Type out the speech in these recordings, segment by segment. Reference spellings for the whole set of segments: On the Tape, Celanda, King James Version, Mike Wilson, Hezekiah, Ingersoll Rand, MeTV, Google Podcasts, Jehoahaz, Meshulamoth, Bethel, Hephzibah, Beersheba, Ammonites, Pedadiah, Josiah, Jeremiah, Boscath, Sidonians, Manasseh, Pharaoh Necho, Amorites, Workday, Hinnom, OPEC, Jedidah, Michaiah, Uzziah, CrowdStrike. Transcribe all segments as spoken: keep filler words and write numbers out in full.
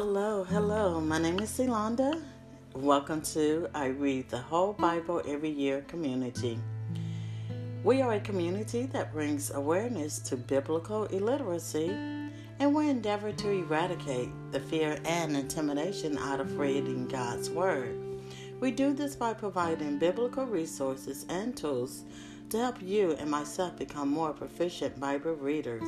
Hello, hello. My name is Celanda. Welcome to I Read the Whole Bible Every Year community. We are a community that brings awareness to biblical illiteracy, and we endeavor to eradicate the fear and intimidation out of reading God's Word. We do this by providing biblical resources and tools to help you and myself become more proficient Bible readers.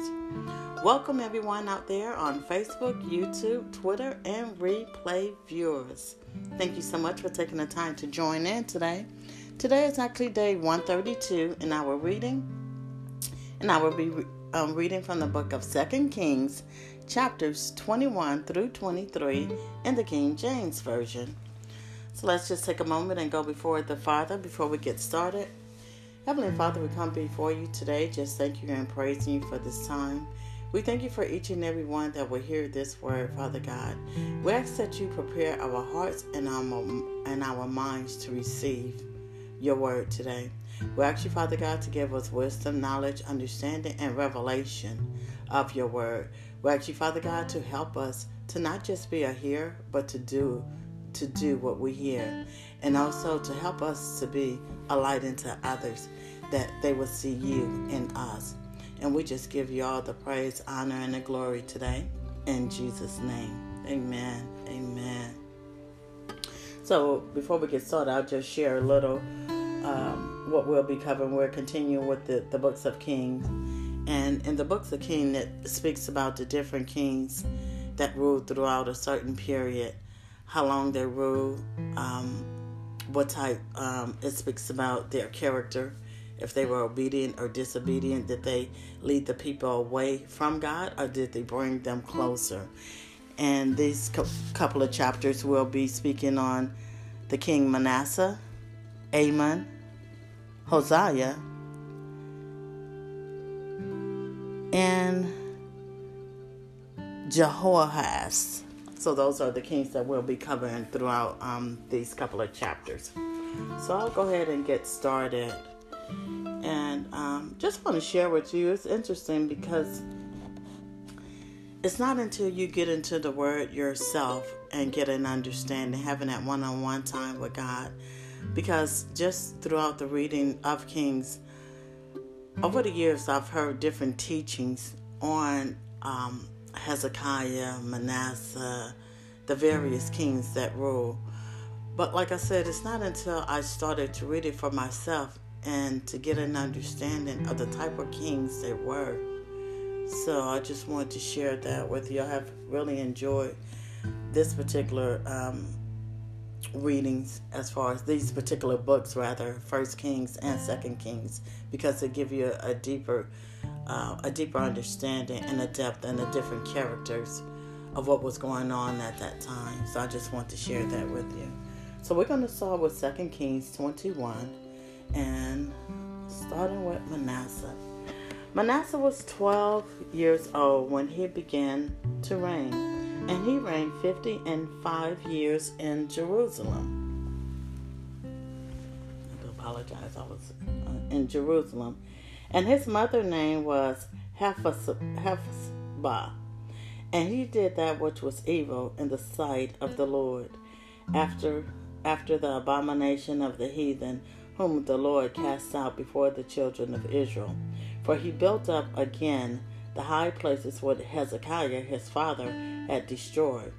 Welcome everyone out there on Facebook, YouTube, Twitter, and replay viewers. Thank you so much for taking the time to join in today. Today is actually day one thirty-two in our reading, and I will be um, reading from the book of Second Kings, chapters twenty-one through twenty-three in the King James Version. So let's just take a moment and go before the Father before we get started. Heavenly Father, we come before you today just thank you and praising you for this time. We thank you for each and every one that will hear this word, Father God. We ask that you prepare our hearts and our, and our minds to receive your word today. We ask you, Father God, to give us wisdom, knowledge, understanding, and revelation of your word. We ask you, Father God, to help us to not just be a hearer, but to do to do what we hear, and also to help us to be a light unto others, that they will see you in us. And we just give you all the praise, honor, and the glory today, in Jesus' name. Amen. Amen. So before we get started, I'll just share a little um, what we'll be covering. We're continuing with the, the books of Kings, and in the books of Kings, that speaks about the different kings that ruled throughout a certain period, how long they ruled, um, what type, um, it speaks about their character, if they were obedient or disobedient, did they lead the people away from God or did they bring them closer? And these co- couple of chapters will be speaking on the king Manasseh, Ammon, Josiah, and Jehoahaz. So those are the kings that we'll be covering throughout um, these couple of chapters. So I'll go ahead and get started. And um, just want to share with you, it's interesting because it's not until you get into the Word yourself and get an understanding, having that one-on-one time with God. Because just throughout the reading of Kings, over the years I've heard different teachings on um Hezekiah, Manasseh, the various kings that rule. But like I said, it's not until I started to read it for myself and to get an understanding of the type of kings they were. So I just wanted to share that with you. I have really enjoyed this particular um, readings as far as these particular books, rather, First Kings and Second Kings, because they give you a, a deeper Uh, a deeper understanding and a depth and the different characters of what was going on at that time. So I just want to share that with you. So we're going to start with Second Kings twenty-one and starting with Manasseh. Manasseh was twelve years old when he began to reign, and he reigned fifty and five years in Jerusalem. I do apologize, I was uh, in Jerusalem. And his mother's name was Hephzibah, and he did that which was evil in the sight of the Lord, after after the abomination of the heathen, whom the Lord cast out before the children of Israel. For he built up again the high places which Hezekiah his father had destroyed,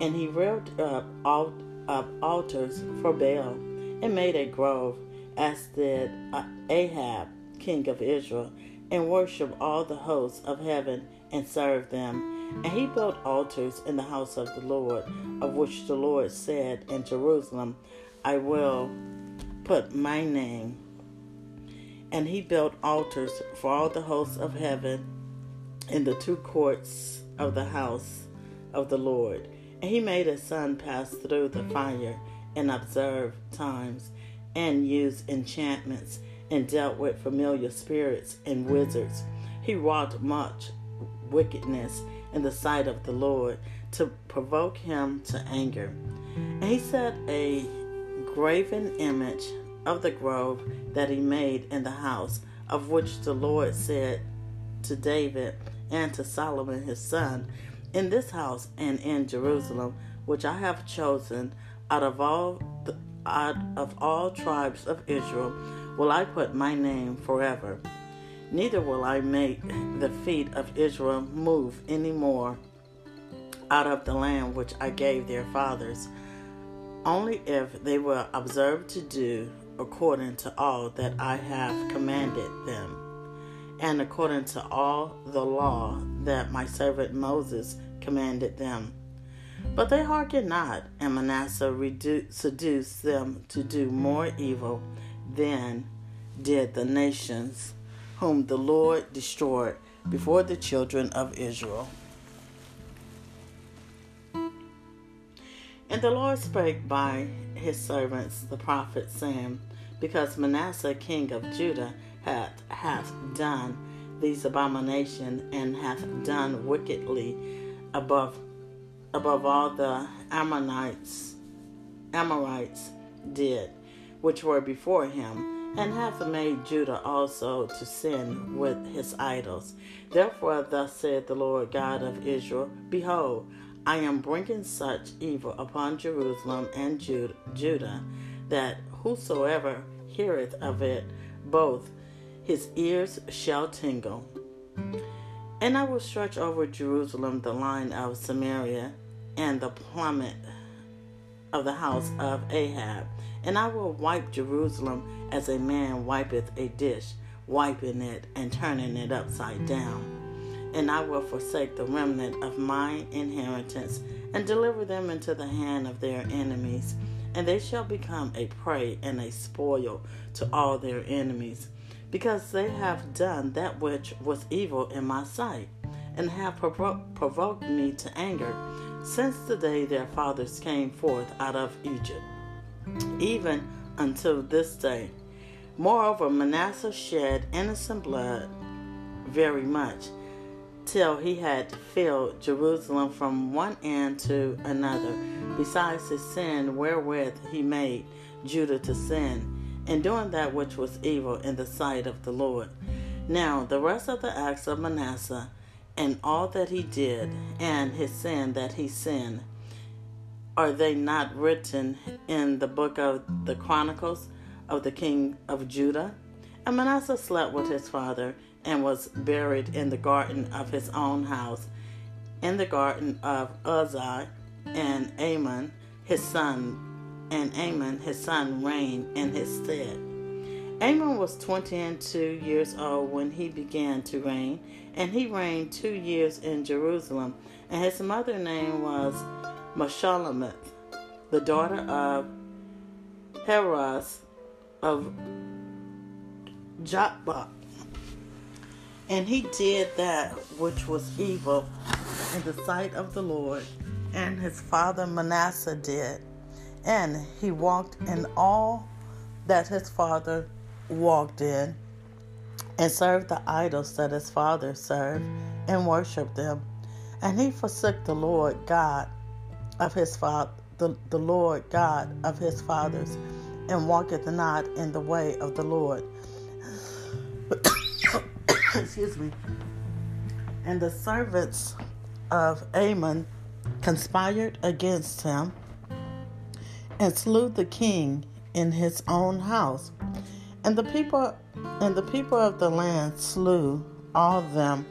and he reared up, alt, up altars for Baal, and made a grove, as did Ahab, king of Israel, and worship all the hosts of heaven and serve them. And he built altars in the house of the Lord, of which the Lord said in Jerusalem, I will put my name. And he built altars for all the hosts of heaven in the two courts of the house of the Lord. And he made his son pass through the fire and observe times and use enchantments, and dealt with familiar spirits and wizards. He wrought much wickedness in the sight of the Lord to provoke him to anger. And he set a graven image of the grove that he made in the house, of which the Lord said to David and to Solomon his son, in this house and in Jerusalem, which I have chosen out of all the, out of all tribes of Israel, will I put my name forever. Neither will I make the feet of Israel move any more out of the land which I gave their fathers, only if they will observe to do according to all that I have commanded them, and according to all the law that my servant Moses commanded them. But they hearkened not, and Manasseh redu- seduced them to do more evil than did the nations whom the Lord destroyed before the children of Israel. And the Lord spake by his servants the prophets, saying, Because Manasseh king of Judah hath, hath done these abominations, and hath done wickedly above above all the Ammonites, Amorites did, which were before him, and hath made Judah also to sin with his idols. Therefore thus said the Lord God of Israel, Behold, I am bringing such evil upon Jerusalem and Judah, that whosoever heareth of it, both his ears shall tingle. And I will stretch over Jerusalem the line of Samaria, and the plummet of the house of Ahab. And I will wipe Jerusalem as a man wipeth a dish, wiping it and turning it upside down. And I will forsake the remnant of my inheritance, and deliver them into the hand of their enemies, and they shall become a prey and a spoil to all their enemies, because they have done that which was evil in my sight, and have provo- provoked me to anger, since the day their fathers came forth out of Egypt, even until this day. Moreover, Manasseh shed innocent blood very much, till he had filled Jerusalem from one end to another, besides his sin wherewith he made Judah to sin, in doing that which was evil in the sight of the Lord. Now the rest of the acts of Manasseh, and all that he did, and his sin that he sinned, are they not written in the book of the Chronicles of the king of Judah? And Manasseh slept with his father, and was buried in the garden of his own house, in the garden of Uzziah, and Ammon his son, and Ammon his son reigned in his stead. Ammon was twenty and two years old when he began to reign, and he reigned two years in Jerusalem. And his mother's name was Meshulamoth, the daughter of Heraz of Joppa. And he did that which was evil in the sight of the Lord, and his father Manasseh did. And he walked in all that his father walked in, and served the idols that his father served, and worshipped them. And he forsook the Lord God of his father, the, the Lord God of his fathers, and walketh not in the way of the Lord. Excuse me. And the servants of Ammon conspired against him, and slew the king in his own house. And the people and the people of the land slew all them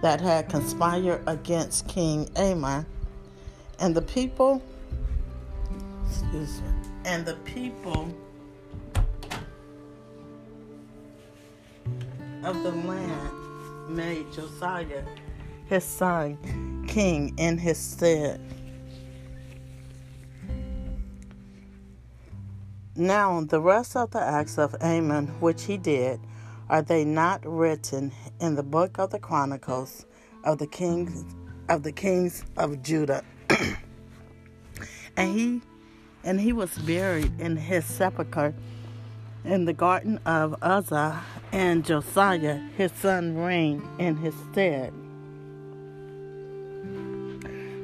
that had conspired against King Ammon. And the people excuse me, and the people of the land made Josiah his son king in his stead. Now the rest of the acts of Ammon which he did, are they not written in the book of the Chronicles of the kings of the kings of Judah? and he and he was buried in his sepulchre in the garden of Uzzah, and Josiah his son reigned in his stead.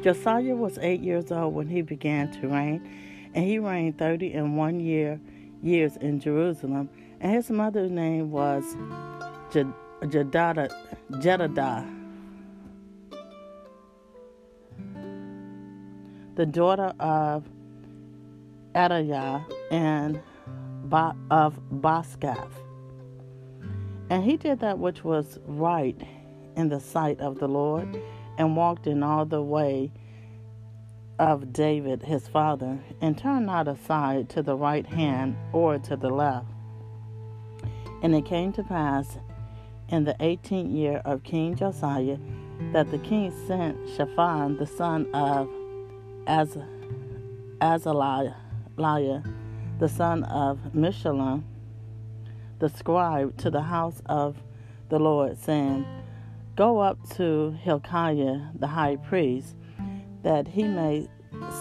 Josiah was eight years old when he began to reign, and he reigned thirty and one year years in Jerusalem. And his mother's name was Jedidah, Jedidah, the daughter of Adaiah and Bo- of Boscath. And he did that which was right in the sight of the Lord, and walked in all the way of David his father, and turned not aside to the right hand or to the left. And it came to pass in the eighteenth year of King Josiah, that the king sent Shaphan the son of Az- Azaliah, the son of Mishalom, the scribe, to the house of the Lord, saying, Go up to Hilkiah the high priest, that he may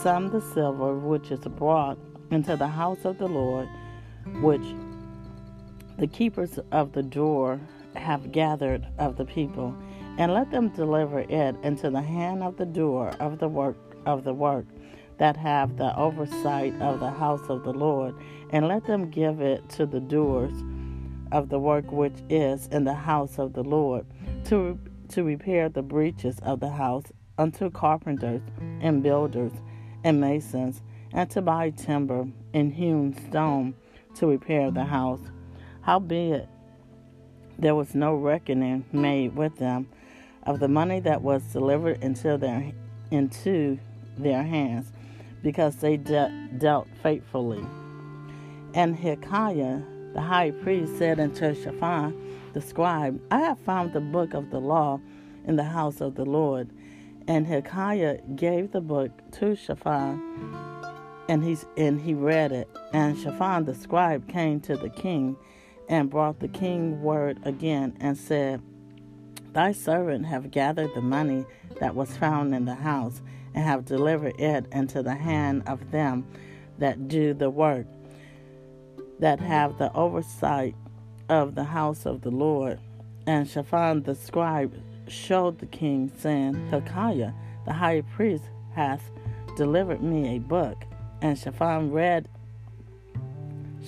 sum the silver which is brought into the house of the Lord, which the keepers of the door have gathered of the people, and let them deliver it into the hand of the doer of the work of the work that have the oversight of the house of the Lord, and let them give it to the doers of the work which is in the house of the Lord, to to repair the breaches of the house, unto carpenters and builders and masons, and to buy timber and hewn stone to repair the house. Howbeit, there was no reckoning made with them of the money that was delivered into their into their hands, because they de- dealt faithfully. And Hilkiah the high priest said unto Shaphan the scribe, I have found the book of the law in the house of the Lord. And Hilkiah gave the book to Shaphan, and he, and he read it. And Shaphan the scribe came to the king, and brought the king word again, and said, Thy servant have gathered the money that was found in the house, and have delivered it into the hand of them that do the work, that have the oversight of the house of the Lord. And Shaphan the scribe showed the king, saying, Hilkiah the high priest hath delivered me a book. And Shaphan read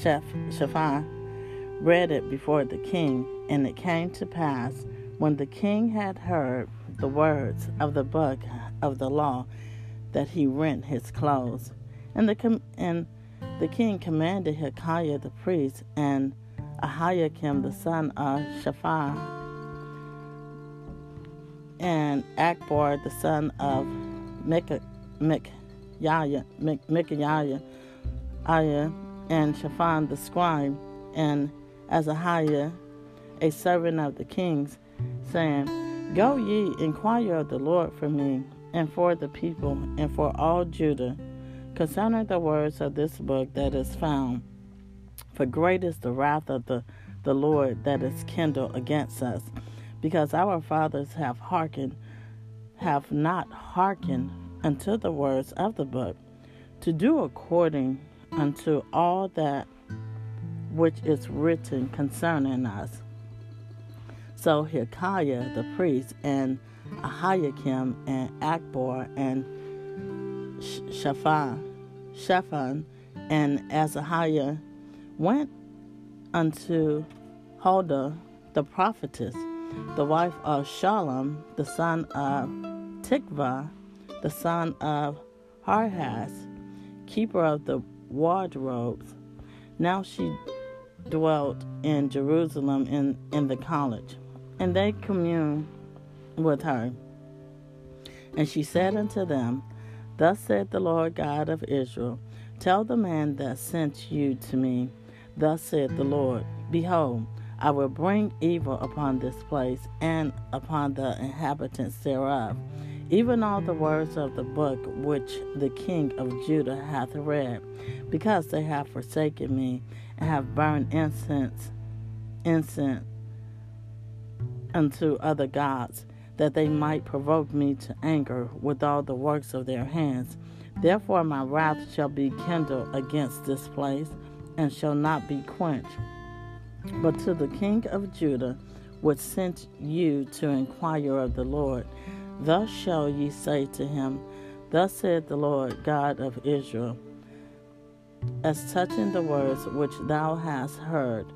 Shaphan read it before the king. And it came to pass, when the king had heard the words of the book of the law, that he rent his clothes. And the com- and the king commanded Hilkiah the priest, and Jehoiakim the son of Shaphan, and Achbor the son of Michaiah, Michaiah, and Shaphan the scribe, and Azaliah, a servant of the king's, saying, Go ye, inquire of the Lord for me, and for the people, and for all Judah, concerning the words of this book that is found. For great is the wrath of the, the Lord that is kindled against us, because our fathers have hearkened, have not hearkened unto the words of the book, to do according unto all that which is written concerning us. So Hilkiah the priest, and Jehoiakim, and Achbor, and Shaphan, Shaphan, and Asahiah went unto Huldah the prophetess, the wife of Shalom, the son of Tikvah, the son of Heraz, keeper of the wardrobes. Now she dwelt in Jerusalem in, in the college, and they communed with her. And she said unto them, Thus saith the Lord God of Israel, Tell the man that sent you to me, Thus saith the Lord, Behold, I will bring evil upon this place, and upon the inhabitants thereof, even all the words of the book which the king of Judah hath read, because they have forsaken me, and have burned incense, incense unto other gods, that they might provoke me to anger with all the works of their hands. Therefore my wrath shall be kindled against this place, and shall not be quenched. But to the king of Judah, which sent you to inquire of the Lord, Thus shall ye say to him, Thus saith the Lord God of Israel, As touching the words which thou hast heard,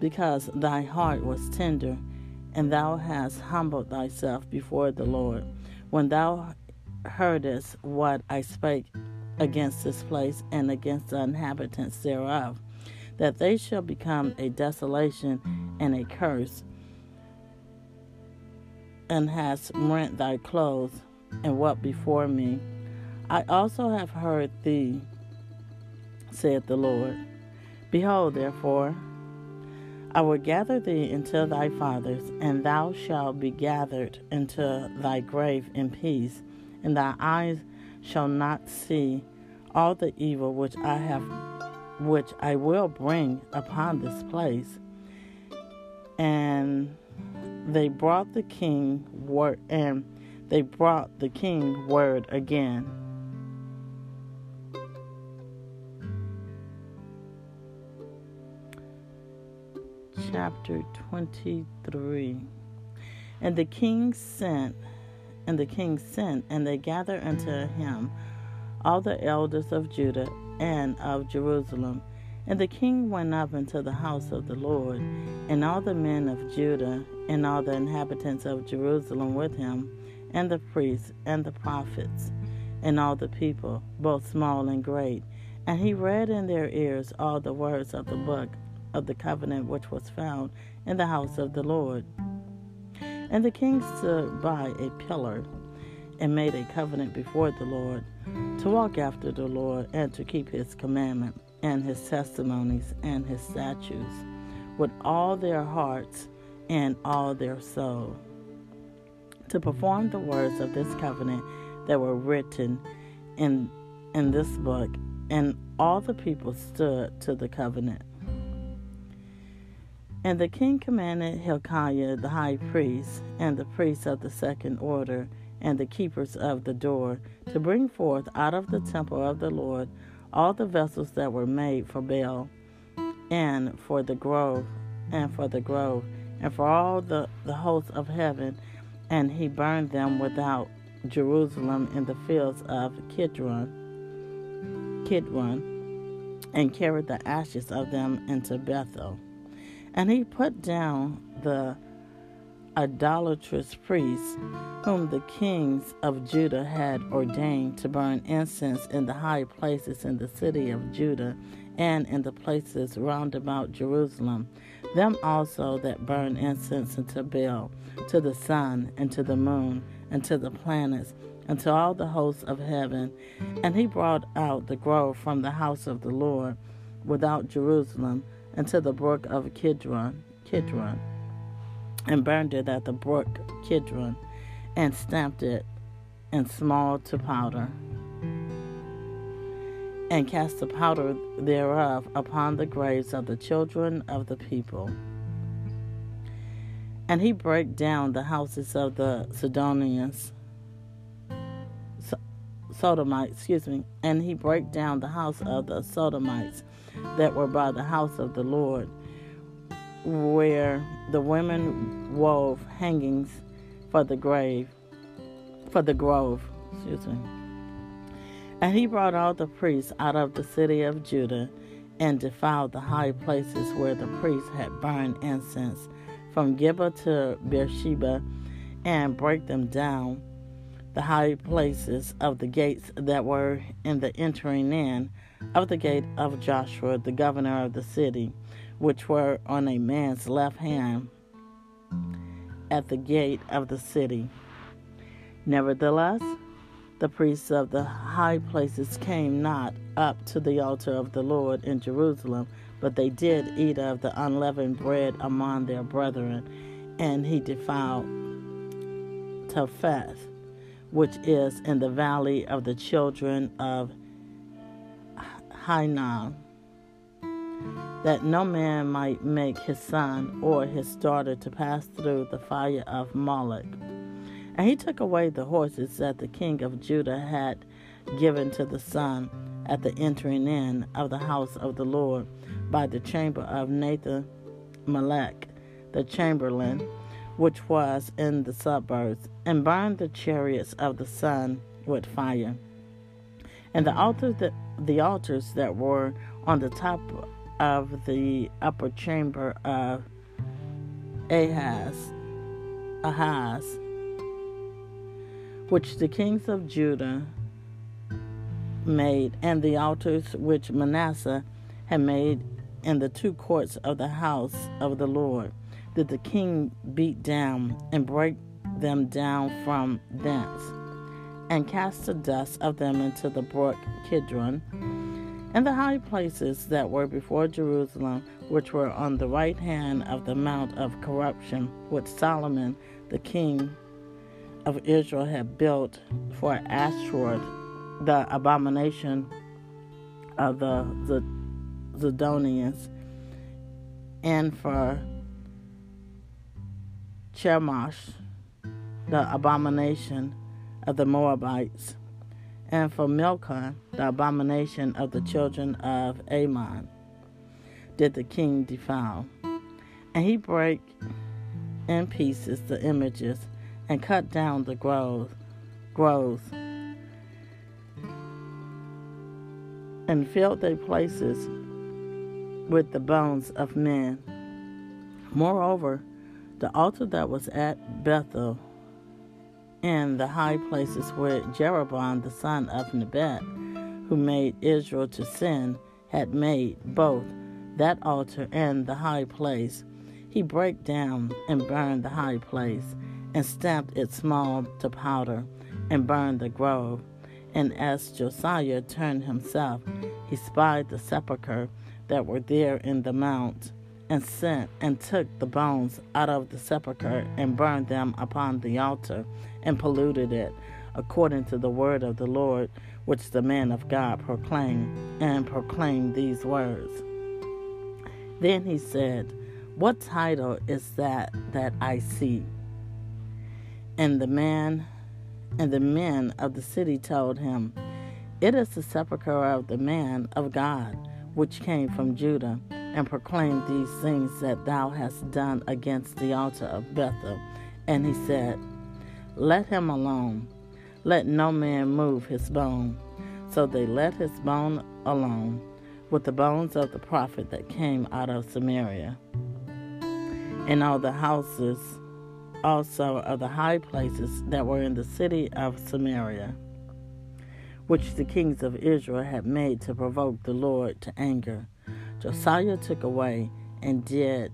because thy heart was tender, and thou hast humbled thyself before the Lord, when thou heardest what I spake against this place and against the inhabitants thereof, that they shall become a desolation and a curse, and hast rent thy clothes and what before me. I also have heard thee, saith the Lord. Behold, therefore, I will gather thee unto thy fathers, and thou shalt be gathered into thy grave in peace, and thy eyes shall not see all the evil which I have, which I will bring upon this place. And they brought the king word, and they brought the king word again. Chapter twenty-three. And the king sent, and the king sent, and they gathered unto him all the elders of Judah and of Jerusalem. And the king went up into the house of the Lord, and all the men of Judah and all the inhabitants of Jerusalem with him, and the priests and the prophets, and all the people, both small and great. And he read in their ears all the words of the book of the covenant which was found in the house of the Lord. And the king stood by a pillar and made a covenant before the Lord, to walk after the Lord and to keep his commandment and his testimonies and his statutes with all their hearts and all their soul, to perform the words of this covenant that were written in in this book. And all the people stood to the covenant. And the king commanded Hilkiah the high priest, and the priests of the second order, and the keepers of the door, to bring forth out of the temple of the Lord all the vessels that were made for Baal, and for the grove, and for the grove, and for all the, the hosts of heaven. And he burned them without Jerusalem in the fields of Kidron, Kidron, and carried the ashes of them into Bethel. And he put down the idolatrous priests whom the kings of Judah had ordained to burn incense in the high places in the city of Judah and in the places round about Jerusalem, them also that burn incense unto Baal, to the sun, and to the moon, and to the planets, and to all the hosts of heaven. And he brought out the grove from the house of the Lord without Jerusalem unto the brook of Kidron, Kidron, and burned it at the brook Kidron, and stamped it and small to powder, and cast the powder thereof upon the graves of the children of the people. And he brake down the houses of the Sidonians, so- Sodomites, excuse me, and he brake down the house of the Sodomites that were by the house of the Lord, where the women wove hangings for the grave, for the grove, excuse me. And he brought all the priests out of the city of Judah, and defiled the high places where the priests had burned incense, from Gibeah to Beersheba, and brake them down, the high places of the gates that were in the entering in of the gate of Joshua, the governor of the city, which were on a man's left hand at the gate of the city. Nevertheless, the priests of the high places came not up to the altar of the Lord in Jerusalem, but they did eat of the unleavened bread among their brethren, and he defiled Topheth, which is in the valley of the children of Hinnom, that no man might make his son or his daughter to pass through the fire of Moloch. And he took away the horses that the king of Judah had given to the sun at the entering in of the house of the Lord by the chamber of Nathan Melech, the chamberlain, which was in the suburbs, and burned the chariots of the sun with fire. And the altars that, the altars that were on the top of the upper chamber of Ahaz, Ahaz which the kings of Judah made, and the altars which Manasseh had made in the two courts of the house of the Lord, did the king beat down and break them down from thence, and cast the dust of them into the brook Kidron, and the high places that were before Jerusalem, which were on the right hand of the mount of corruption, which Solomon the king of Israel had built for Ashtoreth, the abomination of the, the Zidonians, and for Chemosh, the abomination of the Moabites, and for Milcah, the abomination of the children of Ammon, did the king defile. And he brake in pieces the images, and cut down the groves, groves, and filled their places with the bones of men. Moreover, the altar that was at Bethel, and the high places where Jeroboam the son of Nebat, who made Israel to sin, had made, both that altar and the high place, he brake down and burned the high place, and stamped it small to powder, and burned the grove. And as Josiah turned himself, he spied the sepulchre that were there in the mount, and sent and took the bones out of the sepulchre, and burned them upon the altar, and polluted it, according to the word of the Lord, which the man of God proclaimed, and proclaimed these words. Then he said, "What title is that that I see?" And the man and the men of the city told him, "It is the sepulchre of the man of God, which came from Judah, and proclaimed these things that thou hast done against the altar of Bethel." And he said, "Let him alone, let no man move his bone." So they let his bone alone, with the bones of the prophet that came out of Samaria. And all the houses also of the high places that were in the city of Samaria, which the kings of Israel had made to provoke the Lord to anger, Josiah took away, and did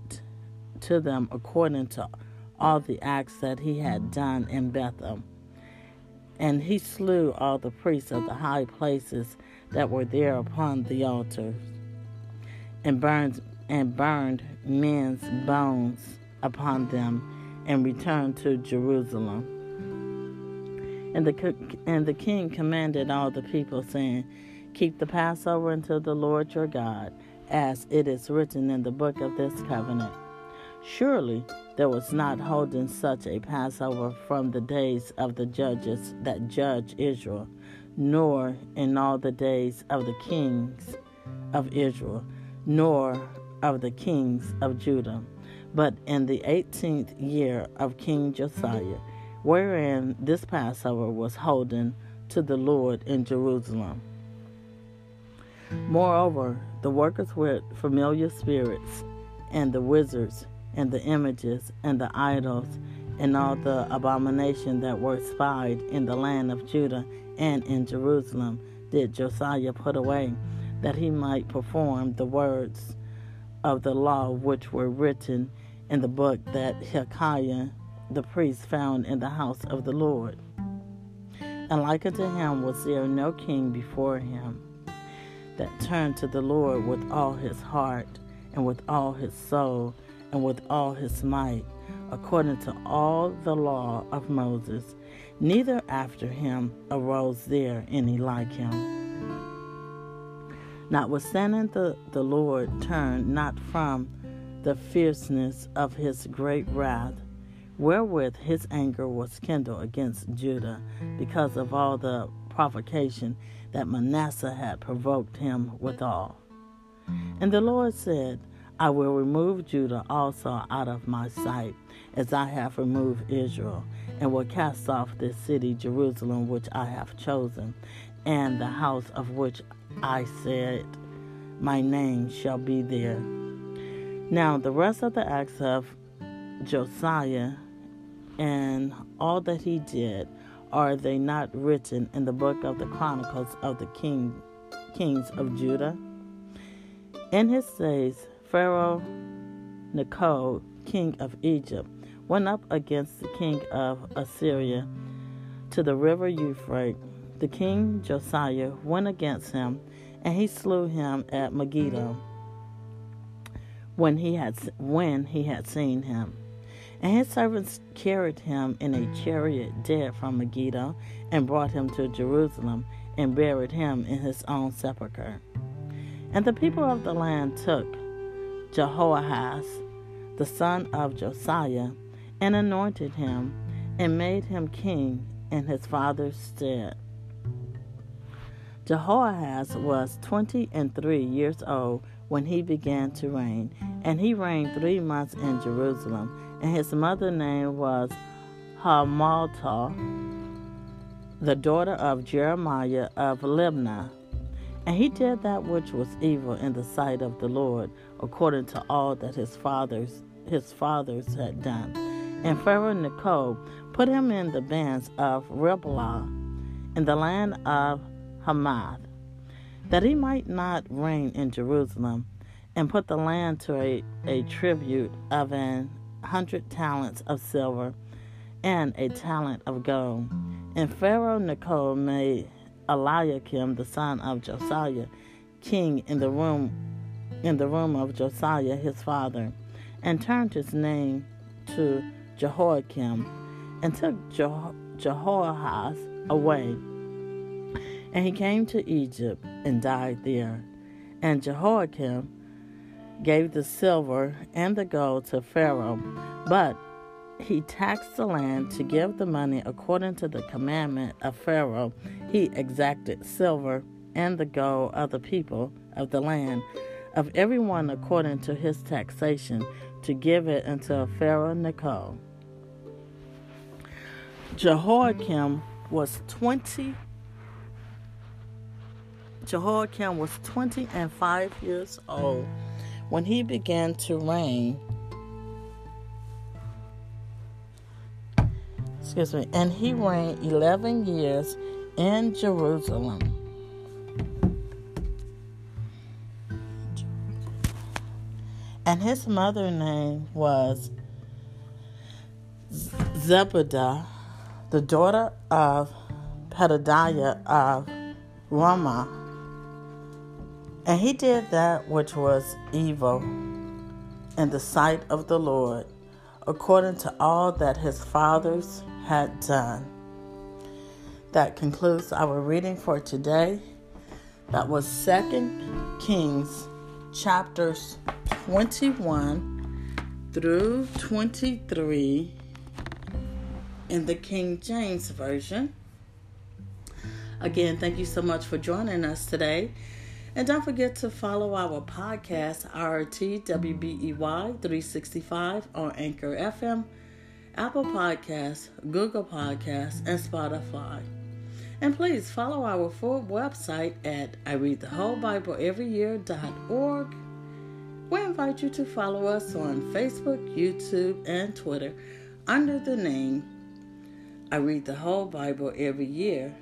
to them according to all the acts that he had done in Bethel. And he slew all the priests of the high places that were there upon the altars, and burned, and burned men's bones upon them, and returned to Jerusalem. And the, and the king commanded all the people, saying, "Keep the Passover unto the Lord your God, as it is written in the book of this covenant." Surely there was not holding such a Passover from the days of the judges that judge Israel, nor in all the days of the kings of Israel, nor of the kings of Judah, but in the eighteenth year of King Josiah, wherein this Passover was holden to the Lord in Jerusalem. Moreover, the workers with familiar spirits, and the wizards, and the images, and the idols, and all the abomination that were spied in the land of Judah and in Jerusalem, did Josiah put away, that he might perform the words of the law which were written in the book that Hilkiah the priest found in the house of the Lord. And like unto him was there no king before him, that turned to the Lord with all his heart, and with all his soul, and with all his might, according to all the law of Moses. Neither after him arose there any like him. Notwithstanding, the, the Lord turned not from the fierceness of his great wrath, wherewith his anger was kindled against Judah, because of all the provocation that Manasseh had provoked him withal. And the Lord said, "I will remove Judah also out of my sight, as I have removed Israel, and will cast off this city Jerusalem, which I have chosen, and the house of which I said, my name shall be there." Now the rest of the acts of Josiah, and all that he did, Are they not written in the book of the Chronicles of the king, kings of Judah? In his days, Pharaoh Necho, king of Egypt, went up against the king of Assyria to the river Euphrates. The king Josiah went against him, and he slew him at Megiddo when he had when he had seen him. And his servants carried him in a chariot dead from Megiddo, and brought him to Jerusalem, and buried him in his own sepulchre. And the people of the land took Jehoahaz, the son of Josiah, and anointed him, and made him king in his father's stead. Jehoahaz was twenty and three years old when he began to reign, and he reigned three months in Jerusalem. And his mother's name was Hamaltal, the daughter of Jeremiah of Libnah. And he did that which was evil in the sight of the Lord, according to all that his fathers his fathers had done. And Pharaoh Necho put him in the bands of Riblah in the land of Hamath, that he might not reign in Jerusalem, and put the land to a, a tribute of an hundred talents of silver and a talent of gold. And Pharaoh Necho made Eliakim, the son of Josiah, king in the room in the room of Josiah his father, and turned his name to Jehoiakim, and took Jeho- Jehoahaz away. And he came to Egypt and died there. And Jehoiakim gave the silver and the gold to Pharaoh, but he taxed the land to give the money according to the commandment of Pharaoh. He exacted silver and the gold of the people of the land, of everyone according to his taxation, to give it unto Pharaoh Necho. Jehoiakim was twenty. Jehoiakim was twenty and five years old when he began to reign. Excuse me. And he reigned eleven years in Jerusalem. And his mother's name was Jedidah, the daughter of Pedadiah of Ramah. And he did that which was evil in the sight of the Lord, according to all that his fathers had done. That concludes our reading for today. That was Second Kings chapters twenty-one through twenty-three in the King James Version. Again, thank you so much for joining us today. And don't forget to follow our podcast, R T W B E Y three sixty-five, on Anchor F M, Apple Podcasts, Google Podcasts, and Spotify. And please follow our full website at I read the whole bible every year dot org. We invite you to follow us on Facebook, YouTube, and Twitter under the name I Read the Whole Bible Every Year,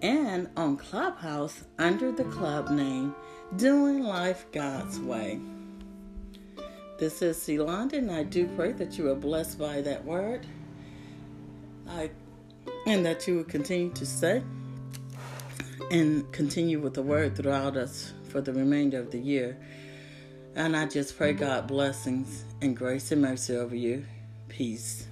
and on Clubhouse under the club name Doing Life God's Way. This is Celanda, and I do pray that you are blessed by that word, I, and that you will continue to stay and continue with the word throughout us for the remainder of the year. And I just pray God blessings and grace and mercy over you. Peace.